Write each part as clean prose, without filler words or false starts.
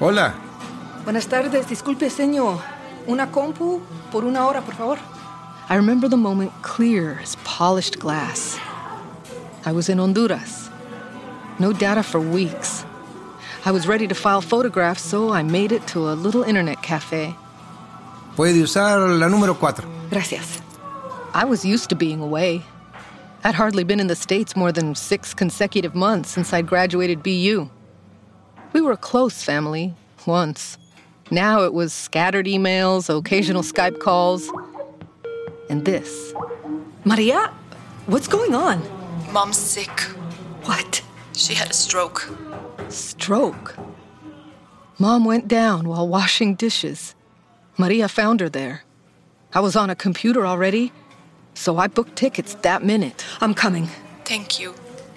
Hola. Buenas tardes. Disculpe, señor. Una compu por una hora, por favor. I remember the moment clear as polished glass. I was in Honduras. No data for weeks. I was ready to file photographs, so I made it to a little internet cafe. Puede usar la número 4. Gracias. I was used to being away. I'd hardly been in the States more than 6 consecutive months since I'd graduated BU. We were a close family, once. Now it was scattered emails, occasional Skype calls, and this. Maria, what's going on? Mom's sick. What? She had a stroke. Stroke? Mom went down while washing dishes. Maria found her there. I was on a computer already, so I booked tickets that minute. I'm coming. Thank you.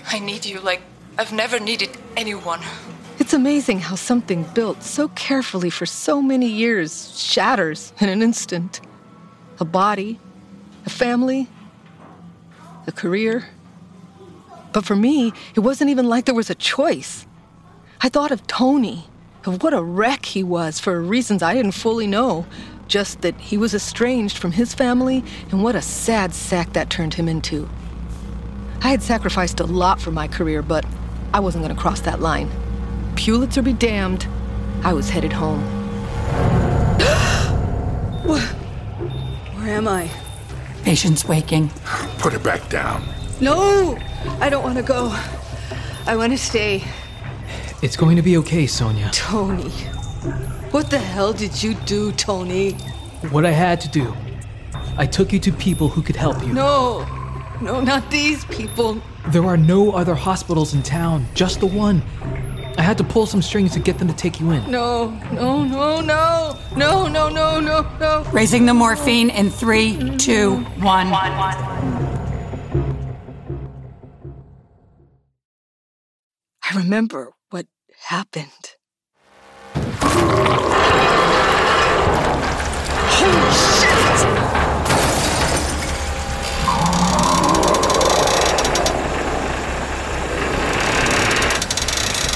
I need you like I've never needed anyone. It's amazing how something built so carefully for so many years shatters in an instant. A body, a family, a career. But for me, it wasn't even like there was a choice. I thought of Tony, of what a wreck he was for reasons I didn't fully know. Just that he was estranged from his family, and what a sad sack that turned him into. I had sacrificed a lot for my career, but I wasn't going to cross that line. Pulitzer be damned, I was headed home. Where am I? Patient's waking. Put her back down. No, I don't want to go. I want to stay. It's going to be okay, Sonia. Tony. What the hell did you do, Tony? What I had to do. I took you to people who could help you. No, not these people. There are no other hospitals in town, just the one. I had to pull some strings to get them to take you in. No. Raising the morphine in 3, 2, 1. I remember what happened. Holy shit!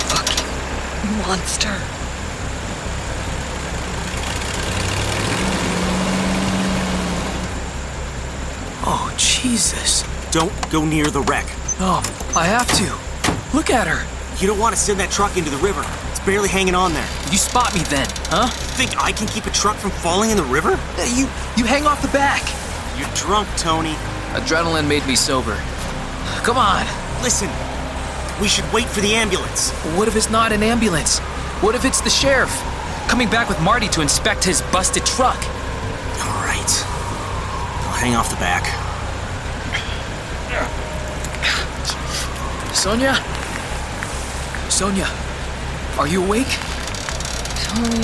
Fucking monster. Oh, Jesus. Don't go near the wreck. No, I have to. Look at her. You don't want to send that truck into the river. Barely hanging on there. You spot me then, huh? Think I can keep a truck from falling in the river? You hang off the back. You're drunk, Tony. Adrenaline made me sober. Come on. Listen, we should wait for the ambulance. What if it's not an ambulance? What if it's the sheriff coming back with Marty to inspect his busted truck? All right. I'll hang off the back. Sonia? Sonia? Are you awake? Tony.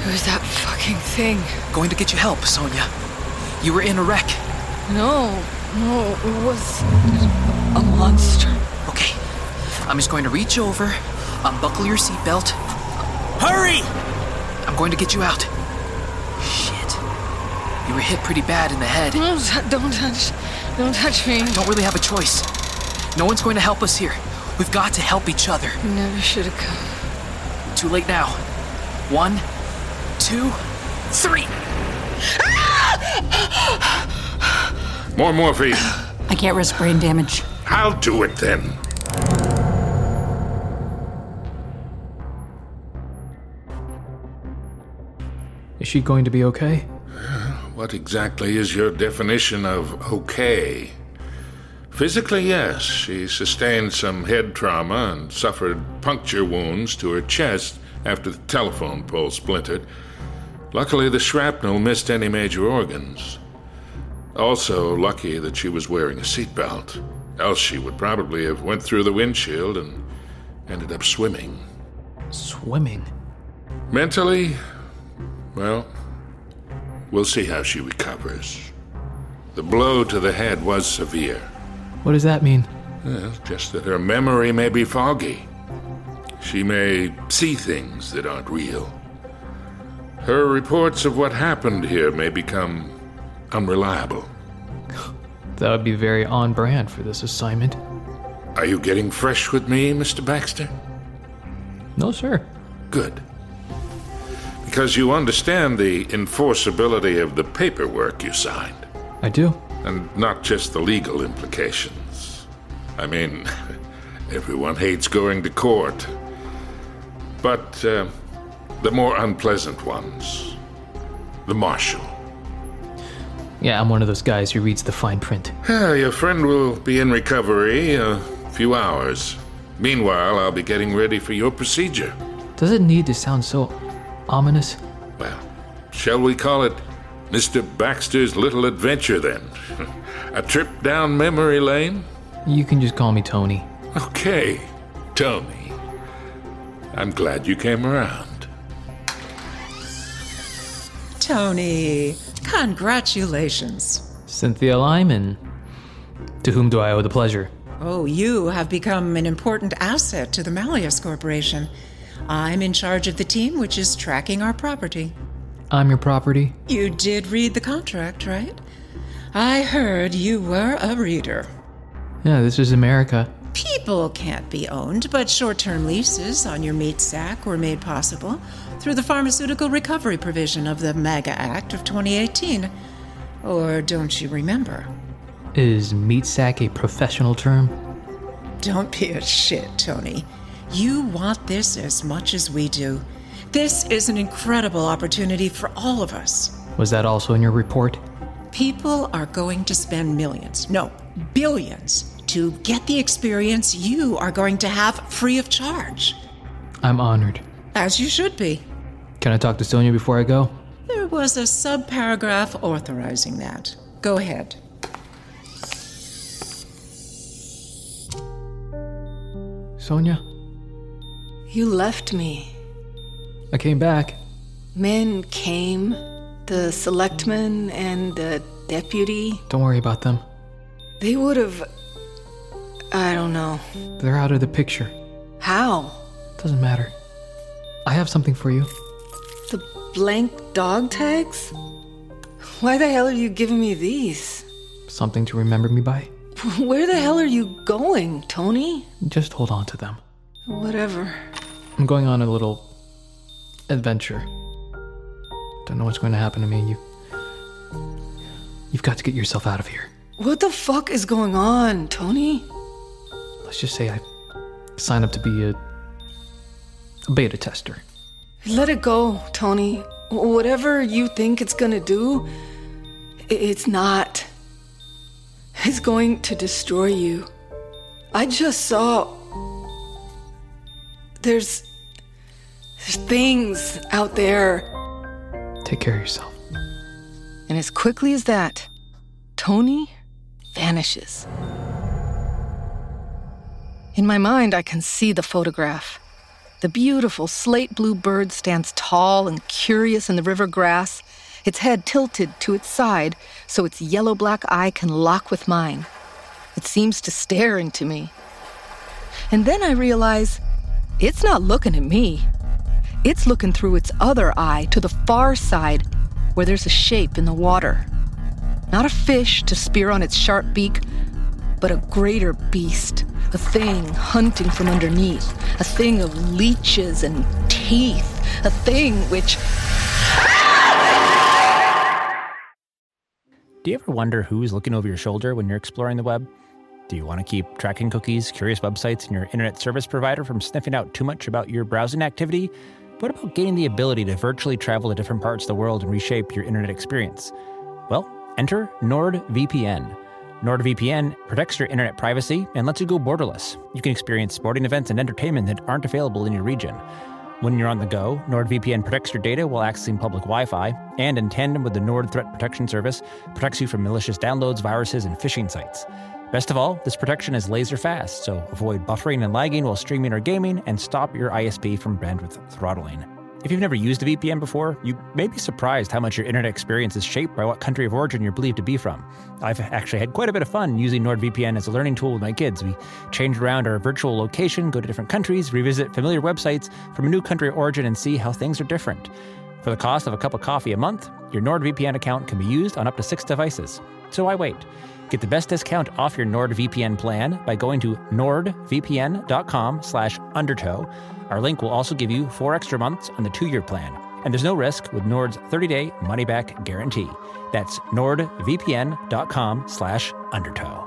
It was that fucking thing. Going to get you help, Sonia. You were in a wreck. No, it was a monster. Okay, I'm just going to reach over, unbuckle your seatbelt. Hurry! I'm going to get you out. Shit. You were hit pretty bad in the head. Don't touch me. I don't really have a choice. No one's going to help us here. We've got to help each other. You never should have come. Too late now. 1, 2, 3. More morphine. I can't risk brain damage. I'll do it then. Is she going to be okay? What exactly is your definition of okay? Physically, yes. She sustained some head trauma and suffered puncture wounds to her chest after the telephone pole splintered. Luckily, the shrapnel missed any major organs. Also, lucky that she was wearing a seatbelt. Else she would probably have went through the windshield and ended up swimming. Swimming? Mentally, well, we'll see how she recovers. The blow to the head was severe. What does that mean? Well, just that her memory may be foggy. She may see things that aren't real. Her reports of what happened here may become unreliable. That would be very on-brand for this assignment. Are you getting fresh with me, Mr. Baxter? No, sir. Good. Because you understand the enforceability of the paperwork you signed. I do. And not just the legal implications. I mean, everyone hates going to court. But the more unpleasant ones. The marshal. Yeah, I'm one of those guys who reads the fine print. Your friend will be in recovery a few hours. Meanwhile, I'll be getting ready for your procedure. Does it need to sound so ominous? Well, shall we call it Mr. Baxter's little adventure, then? A trip down memory lane? You can just call me Tony. Okay, Tony. I'm glad you came around. Tony... congratulations. Cynthia Lyman, to whom do I owe the pleasure? Oh, you have become an important asset to the Malleus Corporation. I'm in charge of the team which is tracking our property. I'm your property? You did read the contract, right? I heard you were a reader. Yeah, this is America. People can't be owned, but short-term leases on your meat sack were made possible through the pharmaceutical recovery provision of the MAGA Act of 2018. Or don't you remember? Is meat sack a professional term? Don't be a shit, Tony. You want this as much as we do. This is an incredible opportunity for all of us. Was that also in your report? People are going to spend millions, no, billions, to get the experience you are going to have free of charge. I'm honored. As you should be. Can I talk to Sonia before I go? There was a subparagraph authorizing that. Go ahead. Sonia? You left me. I came back. Men came. The selectman and the deputy. Don't worry about them. They would have... I don't know. They're out of the picture. How? Doesn't matter. I have something for you. The blank dog tags? Why the hell are you giving me these? Something to remember me by. Where the hell are you going, Tony? Just hold on to them. Whatever. I'm going on a little adventure. Don't know what's going to happen to me. You've got to get yourself out of here. What the fuck is going on, Tony? Let's just say I signed up to be a beta tester. Let it go, Tony. Whatever you think it's gonna do, it's not. It's going to destroy you. I just saw... There's things out there. Take care of yourself. And as quickly as that, Tony vanishes. In my mind, I can see the photograph. The beautiful slate blue bird stands tall and curious in the river grass, its head tilted to its side so its yellow-black eye can lock with mine. It seems to stare into me. And then I realize it's not looking at me. It's looking through its other eye to the far side where there's a shape in the water. Not a fish to spear on its sharp beak, but a greater beast, a thing hunting from underneath, a thing of leeches and teeth, a thing which... Do you ever wonder who's looking over your shoulder when you're exploring the web? Do you want to keep tracking cookies, curious websites, and your internet service provider from sniffing out too much about your browsing activity? What about gaining the ability to virtually travel to different parts of the world and reshape your internet experience? Well, enter NordVPN. NordVPN protects your internet privacy and lets you go borderless. You can experience sporting events and entertainment that aren't available in your region. When you're on the go, NordVPN protects your data while accessing public Wi-Fi, and in tandem with the Nord Threat Protection Service, protects you from malicious downloads, viruses, and phishing sites. Best of all, this protection is laser fast, so avoid buffering and lagging while streaming or gaming, and stop your ISP from bandwidth throttling. If you've never used a VPN before, you may be surprised how much your internet experience is shaped by what country of origin you're believed to be from. I've actually had quite a bit of fun using NordVPN as a learning tool with my kids. We change around our virtual location, go to different countries, revisit familiar websites from a new country of origin, and see how things are different. For the cost of a cup of coffee a month, your NordVPN account can be used on up to 6 devices. So why wait? Get the best discount off your NordVPN plan by going to nordvpn.com/undertow. Our link will also give you 4 extra months on the 2-year plan. And there's no risk with Nord's 30-day money-back guarantee. That's nordvpn.com/undertow.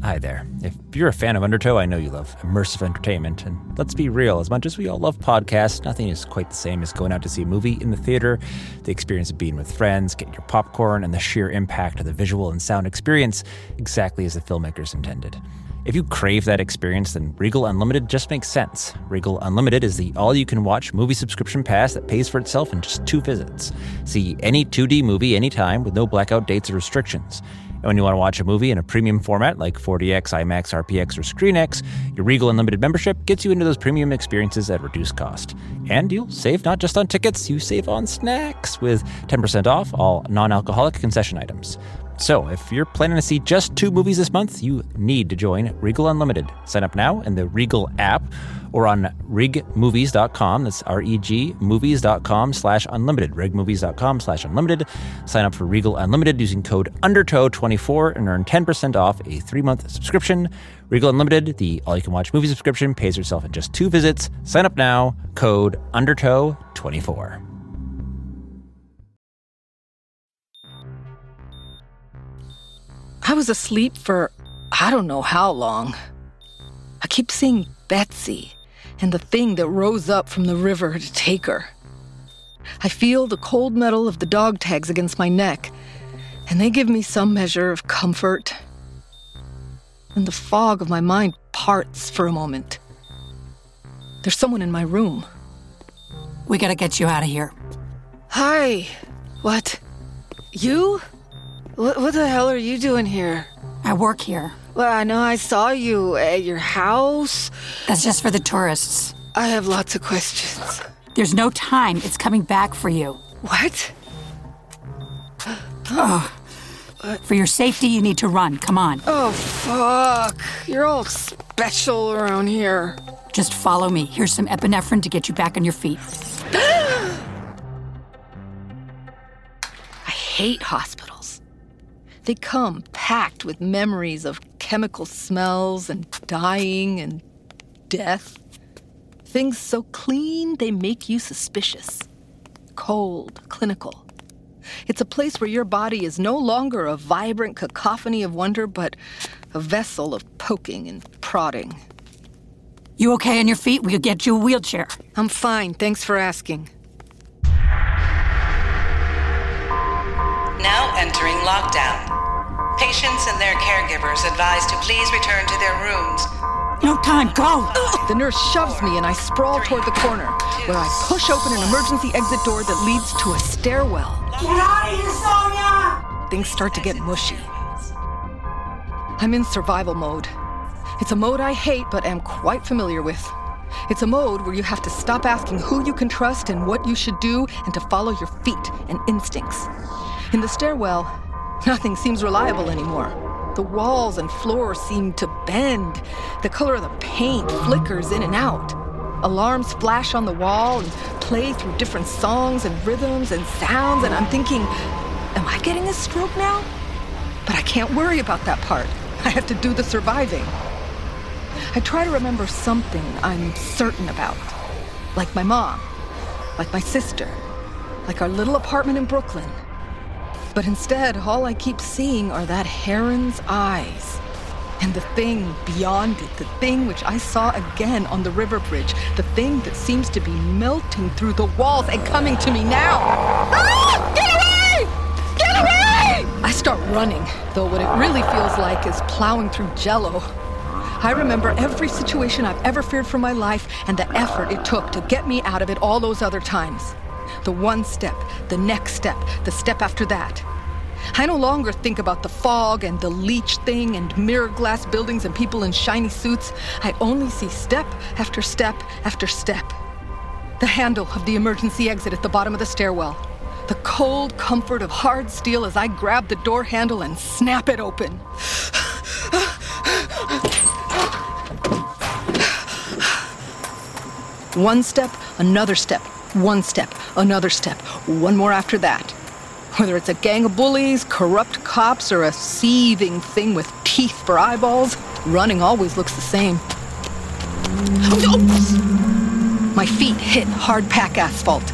Hi there. If you're a fan of Undertow, I know you love immersive entertainment. And let's be real, as much as we all love podcasts, nothing is quite the same as going out to see a movie in the theater. The experience of being with friends, getting your popcorn, and the sheer impact of the visual and sound experience, exactly as the filmmakers intended. If you crave that experience, then Regal Unlimited just makes sense. Regal Unlimited is the all-you-can-watch movie subscription pass that pays for itself in just 2 visits. See any 2D movie anytime with no blackout dates or restrictions. And when you want to watch a movie in a premium format like 4DX, IMAX, RPX, or ScreenX, your Regal Unlimited membership gets you into those premium experiences at reduced cost. And you'll save not just on tickets, you save on snacks with 10% off all non-alcoholic concession items. So if you're planning to see just 2 movies this month, you need to join Regal Unlimited. Sign up now in the Regal app or on regmovies.com. That's regmovies.com/unlimited. regmovies.com/unlimited. Sign up for Regal Unlimited using code Undertow24 and earn 10% off a 3-month subscription. Regal Unlimited, the all-you-can-watch movie subscription, pays yourself in just 2 visits. Sign up now, code Undertow24. I was asleep for I don't know how long. I keep seeing Betsy and the thing that rose up from the river to take her. I feel the cold metal of the dog tags against my neck, and they give me some measure of comfort. And the fog of my mind parts for a moment. There's someone in my room. We gotta get you out of here. Hi. What? You? What the hell are you doing here? I work here. Well, I know I saw you at your house. That's just for the tourists. I have lots of questions. There's no time. It's coming back for you. What? Oh. What? For your safety, you need to run. Come on. Oh, fuck. You're all special around here. Just follow me. Here's some epinephrine to get you back on your feet. I hate hospitals. They come packed with memories of chemical smells and dying and death. Things so clean they make you suspicious. Cold, clinical. It's a place where your body is no longer a vibrant cacophony of wonder, but a vessel of poking and prodding. You okay on your feet? We'll get you a wheelchair. I'm fine. Thanks for asking. Now entering lockdown. Patients and their caregivers advised to please return to their rooms. No time, go! The nurse shoves me and I sprawl toward the corner, where I push open an emergency exit door that leads to a stairwell. Get out of here, Sonia! Things start to get mushy. I'm in survival mode. It's a mode I hate but am quite familiar with. It's a mode where you have to stop asking who you can trust and what you should do and to follow your feet and instincts. In the stairwell, nothing seems reliable anymore. The walls and floor seem to bend. The color of the paint flickers in and out. Alarms flash on the wall and play through different songs and rhythms and sounds, and I'm thinking, am I getting a stroke now? But I can't worry about that part. I have to do the surviving. I try to remember something I'm certain about. Like my mom. Like my sister. Like our little apartment in Brooklyn. But instead, all I keep seeing are that heron's eyes. And the thing beyond it, the thing which I saw again on the river bridge, the thing that seems to be melting through the walls and coming to me now. Ah! Get away! Get away! I start running, though what it really feels like is plowing through jello. I remember every situation I've ever feared for my life and the effort it took to get me out of it all those other times. The one step, the next step, the step after that. I no longer think about the fog and the leech thing and mirror glass buildings and people in shiny suits. I only see step after step after step. The handle of the emergency exit at the bottom of the stairwell. The cold comfort of hard steel as I grab the door handle and snap it open. One step, another step, one step, another step, one more after that. Whether it's a gang of bullies, corrupt cops, or a seething thing with teeth for eyeballs, running always looks the same. Oops! My feet hit hard-pack asphalt.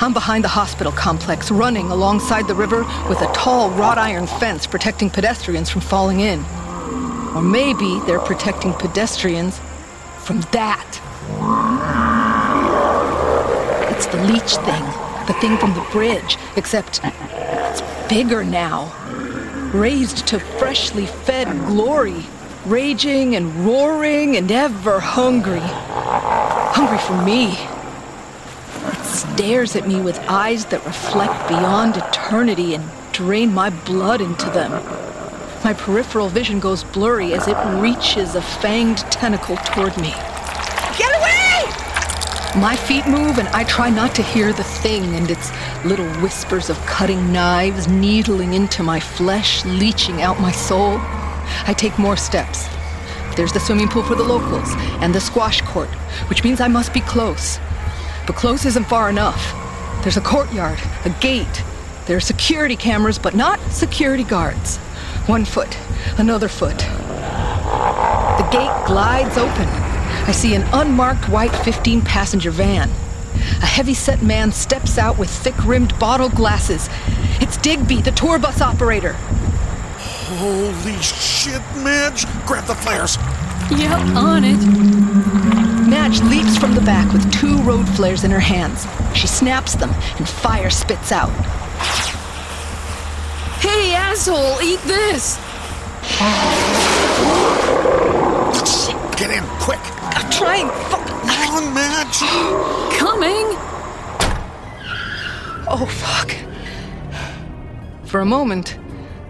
I'm behind the hospital complex, running alongside the river with a tall wrought iron fence protecting pedestrians from falling in. Or maybe they're protecting pedestrians from that. It's the leech thing. The thing from the bridge, except it's bigger now. Raised to freshly fed glory, raging and roaring and ever hungry. Hungry for me. It stares at me with eyes that reflect beyond eternity and drain my blood into them. My peripheral vision goes blurry as it reaches a fanged tentacle toward me. My feet move, and I try not to hear the thing and its little whispers of cutting knives needling into my flesh, leeching out my soul. I take more steps. There's the swimming pool for the locals and the squash court, which means I must be close. But close isn't far enough. There's a courtyard, a gate. There are security cameras, but not security guards. One foot, another foot. The gate glides open. I see an unmarked white 15-passenger van. A heavy-set man steps out with thick-rimmed bottle glasses. It's Digby, the tour bus operator. Holy shit, Madge! Grab the flares. Yep, on it. Madge leaps from the back with two road flares in her hands. She snaps them, and fire spits out. Hey, asshole, eat this! Shit, get in, quick! I'm trying. Come on, Madge. Coming. Oh, fuck. For a moment,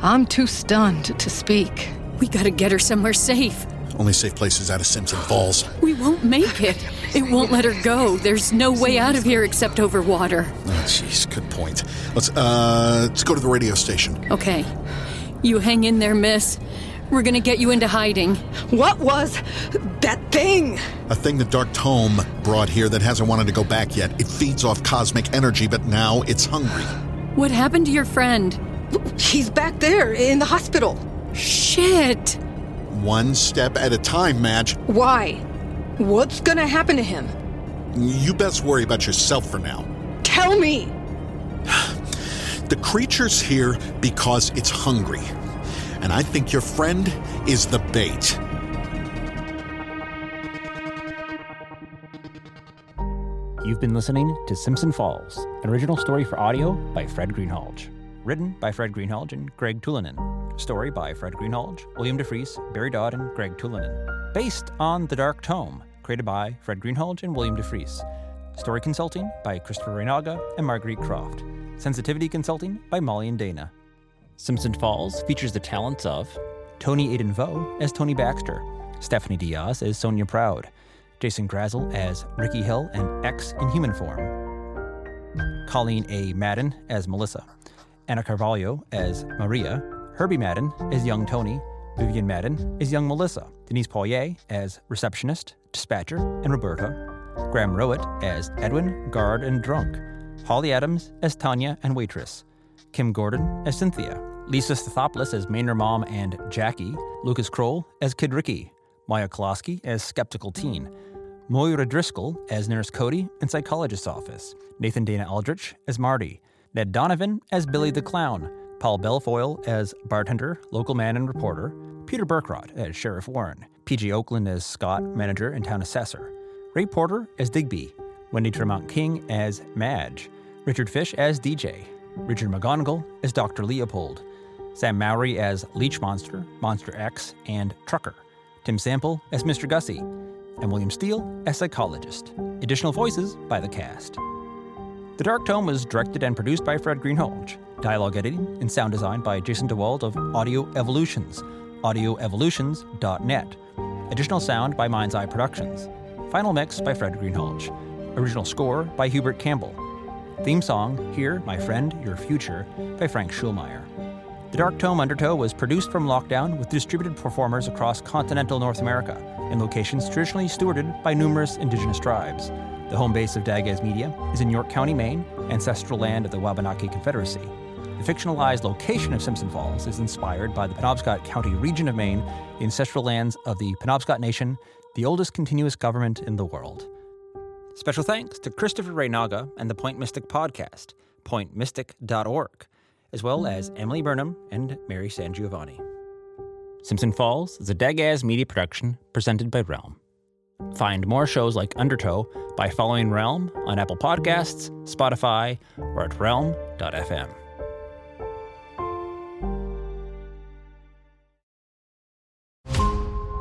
I'm too stunned to speak. We gotta get her somewhere safe. Only safe place is out of Simpson Falls. We won't make it. It won't let her go. There's no way out of here except over water. Oh, jeez, good point. Let's go to the radio station. Okay. You hang in there, miss. We're gonna get you into hiding. What was that thing? A thing the Dark Tome brought here that hasn't wanted to go back yet. It feeds off cosmic energy, but now it's hungry. What happened to your friend? He's back there in the hospital. Shit. One step at a time, Madge. Why? What's gonna happen to him? You best worry about yourself for now. Tell me! The creature's here because it's hungry. And I think your friend is the bait. You've been listening to Simpson Falls, an original story for audio by Fred Greenhalgh. Written by Fred Greenhalgh and Greg Tulonen. Story by Fred Greenhalgh, William Dufris, Barry Dodd, and Greg Tulonen. Based on The Dark Tome, created by Fred Greenhalgh and William Dufris. Story consulting by Christopher Reynaga and Marguerite Croft. Sensitivity consulting by Maulian Dana. Simpson Falls features the talents of Tony Aidan Vo as Tony Baxter, Stephanie Diaz as Sonia Proud, Jason Grasl as Ricky Hill and X in human form, Colleen A. Madden as Melissa, Anna Carvalho as Maria, Herbie Madden as Young Tony, Vivian Madden is young Melissa, Denise Poirier as receptionist, dispatcher, and Roberta, Graham Rowett as Edwin, guard, and drunk, Holly Adams as Tanya and waitress, Kim Gordon as Cynthia, Lisa Stathopoulos as Maynard Mom and Jackie, Lucas Kroll as Kid Ricky, Maya Kolosky as Skeptical Teen, Moira Driscoll as Nurse Cody and Psychologist's Office, Nathan Dana Aldrich as Marty, Ned Donovan as Billy the Clown, Paul Belfoyle as bartender, local man, and reporter, Peter Burkrot as Sheriff Warren, P.G. Oakland as Scott, manager and town assessor, Ray Porter as Digby, Wendy Tremont King as Madge, Richard Fish as DJ, Richard McGonigal as Dr. Leopold, Sam Mowry as Leech Monster, Monster X, and Trucker, Tim Sample as Mr. Gussie, and William Steele as Psychologist. Additional voices by the cast. The Dark Tome was directed and produced by Fred Greenhalgh. Dialogue editing and sound design by Jason DeWald of Audio Evolutions, audioevolutions.net. Additional sound by Mind's Eye Productions. Final mix by Fred Greenhalgh. Original score by Hubert Campbell. Theme song, Here, My Friend, Your Future, by Frank Schulmeier. The Dark Tome Undertow was produced from lockdown with distributed performers across continental North America in locations traditionally stewarded by numerous indigenous tribes. The home base of Dagaz Media is in York County, Maine, ancestral land of the Wabanaki Confederacy. The fictionalized location of Simpson Falls is inspired by the Penobscot County region of Maine, the ancestral lands of the Penobscot Nation, the oldest continuous government in the world. Special thanks to Christopher Reynaga and the Point Mystic podcast, pointmystic.org. as well as Emily Burnham and Mary Sangiovanni. Simpson Falls is a Dagaz Media production presented by Realm. Find more shows like Undertow by following Realm on Apple Podcasts, Spotify, or at realm.fm.